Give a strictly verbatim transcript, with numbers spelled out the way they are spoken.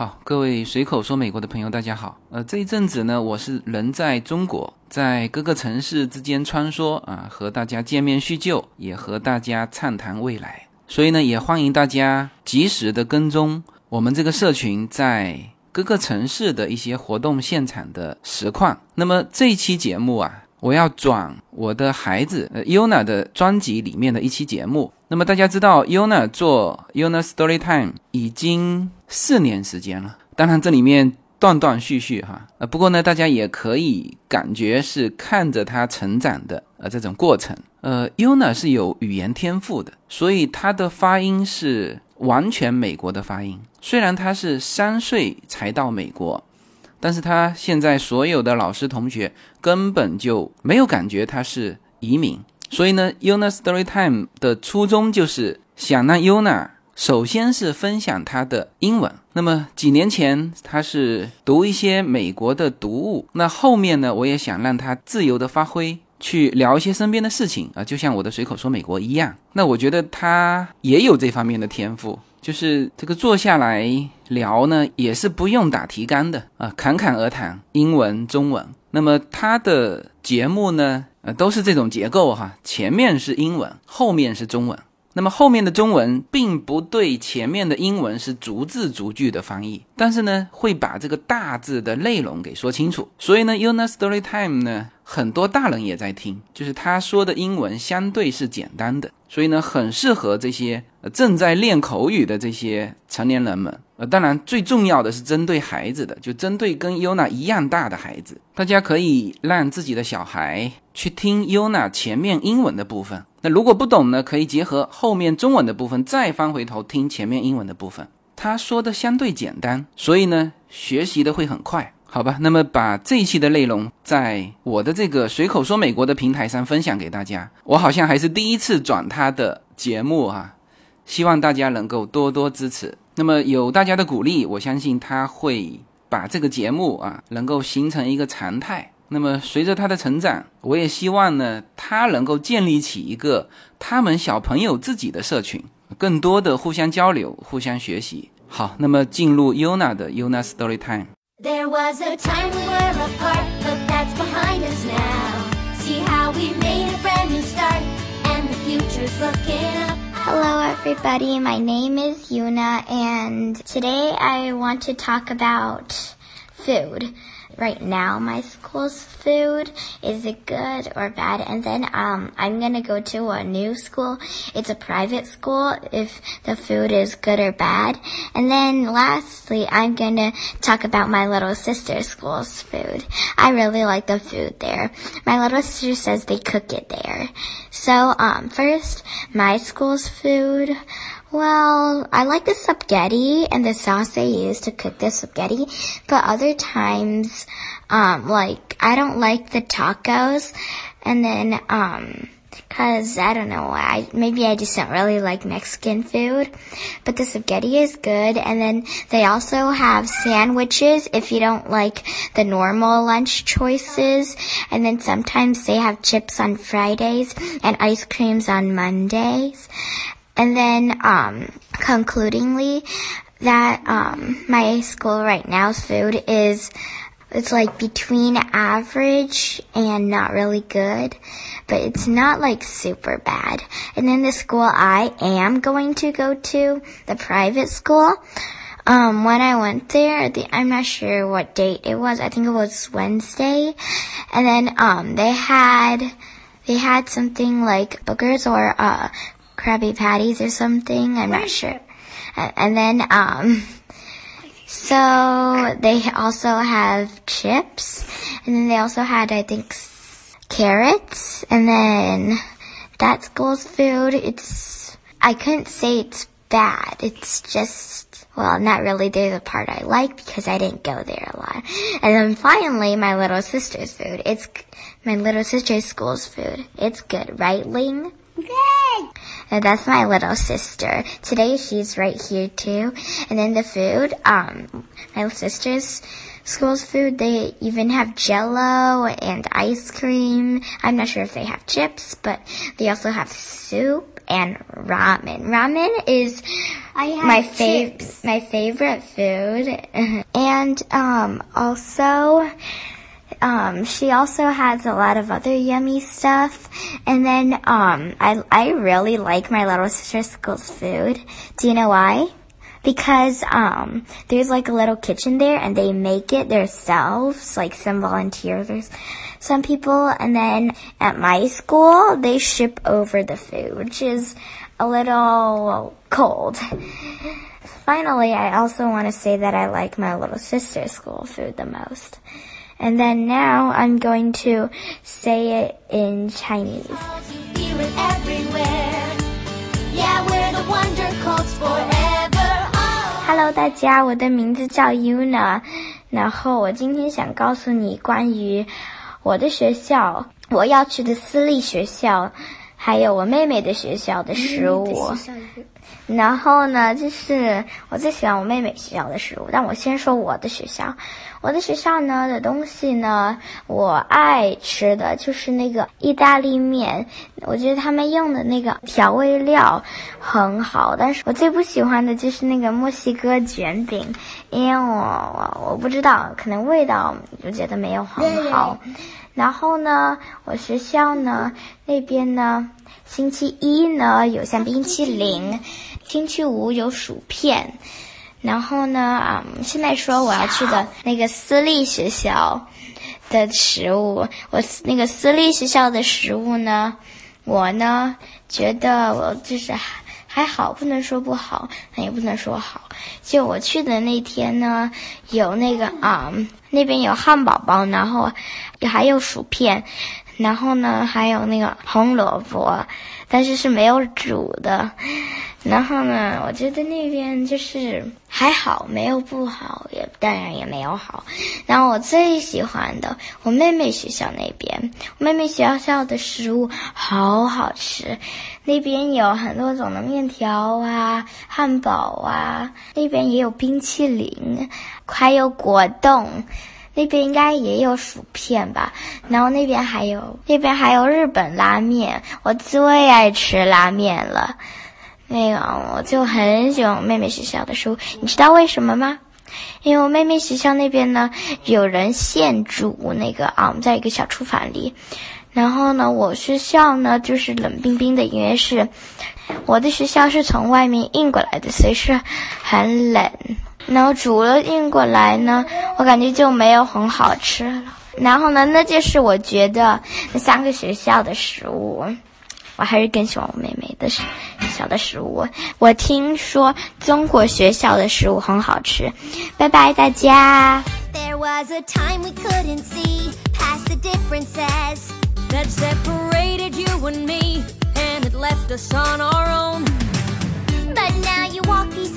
好，各位随口说美国的朋友大家好。呃，这一阵子呢，我是人在中国，在各个城市之间穿梭啊，和大家见面叙旧，也和大家畅谈未来。所以呢，也欢迎大家及时的跟踪我们这个社群在各个城市的一些活动现场的实况。那么这一期节目啊，我要转我的孩子 Yuna 的专辑里面的一期节目。那么大家知道 Yuna 做 Yuna Storytime 已经四年时间了，当然这里面断断续续哈，呃，不过呢，大家也可以感觉是看着他成长的呃这种过程。呃 ，Yuna 是有语言天赋的，所以他的发音是完全美国的发音。虽然他是三岁才到美国，但是他现在所有的老师同学根本就没有感觉他是移民。所以呢 Yuna Storytime 的初衷就是想让 Yuna 首先是分享他的英文。那么几年前他是读一些美国的读物，那后面呢，我也想让他自由的发挥，去聊一些身边的事情啊，就像我的随口说美国一样。那我觉得他也有这方面的天赋，就是这个坐下来聊呢，也是不用打提纲的啊，侃侃而谈，英文、中文。那么他的节目呢，呃，都是这种结构哈，前面是英文，后面是中文。那么后面的中文并不对前面的英文是逐字逐句的翻译，但是呢，会把这个大致的内容给说清楚。所以呢 Yuna Storytime 呢，很多大人也在听，就是他说的英文相对是简单的，所以呢，很适合这些正在练口语的这些成年人们。呃，当然最重要的是针对孩子的，就针对跟 Yuna 一样大的孩子，大家可以让自己的小孩去听 Yuna 前面英文的部分。那如果不懂呢，可以结合后面中文的部分，再翻回头听前面英文的部分。他说的相对简单，所以呢，学习的会很快。好吧，那么把这一期的内容在我的这个随口说美国的平台上分享给大家。我好像还是第一次转他的节目啊，希望大家能够多多支持。那么有大家的鼓励，我相信他会把这个节目啊，能够形成一个常态。那么随着他的成长，我也希望呢，他能够建立起一个他们小朋友自己的社群，更多的互相交流，互相学习。好，那么进入 Yuna 的 Yuna Storytime。There was a time we were apart, but that's behind us now. See how we made a brand new start, and the future's looking up. Hello everybody, my name is Yuna, and today I want to talk about food. Right now my school's food, is it good or bad? And then um, I'm going to go to a new school. It's a private school, if the food is good or bad. And then lastly, I'm going to talk about my little sister's school's food. I really like the food there. My little sister says they cook it there. So um, first, my school's food. Well, I like the spaghetti and the sauce they use to cook the spaghetti, but other times, um, like, I don't like the tacos, and then, um, cause, I don't know, I, maybe I just don't really like Mexican food, but the spaghetti is good, and then they also have sandwiches if you don't like the normal lunch choices, and then sometimes they have chips on Fridays and ice creams on Mondays. And then, um, concludingly, that, um, my school right now's food is, it's like between average and not really good, but it's not like super bad. And then the school I am going to go to, the private school, um, when I went there, the, I'm not sure what date it was, I think it was Wednesday, and then, um, they had, they had something like burgers or, uh, Krabby Patties or something, I'm not sure. And then, um, so they also have chips, and then they also had, I think, carrots, and then that school's food, it's, I couldn't say it's bad, it's just, well, not really, there's a part I like because I didn't go there a lot. And then finally, my little sister's food, it's, my little sister's school's food, it's good, right, Ling?Yay! And that's my little sister. Today she's right here too. And then the food, um, my sister's school's food, they even have Jello and ice cream. I'm not sure if they have chips, but they also have soup and ramen. Ramen is my fav- my favorite food. And um, also, um, she also has a lot of other yummy stuff. And then um, I, I really like my little sister's school's food. Do you know why? Because um, there's like a little kitchen there, and they make it themselves, like some volunteers, there's some people. And then at my school, they ship over the food, which is a little cold. Finally, I also want to say that I like my little sister's school food the most. And then now I'm going to say it in Chinese. You hear it everywhere. Yeah, we're the Wonder Colts forever.Hello， 大家，我的名字叫 Yuna， 然后我今天想告诉你关于我的学校，我要去的私立学校，还有我妹妹的学校的食物。然后呢，就是我最喜欢我妹妹学校的食物，但我先说我的学校。我的学校呢的东西呢，我爱吃的就是那个意大利面，我觉得他们用的那个调味料很好，但是我最不喜欢的就是那个墨西哥卷饼，因为我我我不知道，可能味道我觉得没有很好。然后呢，我学校呢那边呢，星期一呢有像冰淇淋，星期五有薯片。然后呢，嗯，现在说我要去的那个私立学校的食物，我那个私立学校的食物呢，我呢觉得我就是还好，不能说不好，但也不能说好。就我去的那天呢，有那个啊、嗯，那边有汉堡包，然后还有薯片，然后呢还有那个红萝卜，但是是没有煮的。然后呢，我觉得那边就是还好，没有不好，也当然也没有好。然后我最喜欢的，我妹妹学校那边，我妹妹学校的食物好好吃，那边有很多种的面条啊、汉堡啊，那边也有冰淇淋，还有果冻。那边应该也有薯片吧，然后那边还有那边还有日本拉面，我最爱吃拉面了。那个我就很喜欢我妹妹学校的食物，你知道为什么吗？因为我妹妹学校那边呢，有人现煮那个啊，我们在一个小厨房里。然后呢，我学校呢就是冷冰冰的，因为是我的学校是从外面运过来的，所以是很冷。然后煮了运过来呢，我感觉就没有很好吃了。然后呢，那就是我觉得那三个学校的食物，我还是更喜欢我妹妹的学校的食物。我听说中国学校的食物很好吃。拜拜，大家。There was a time we couldn't see past the differences that separated you and me, and it left us on our own. But now you walk these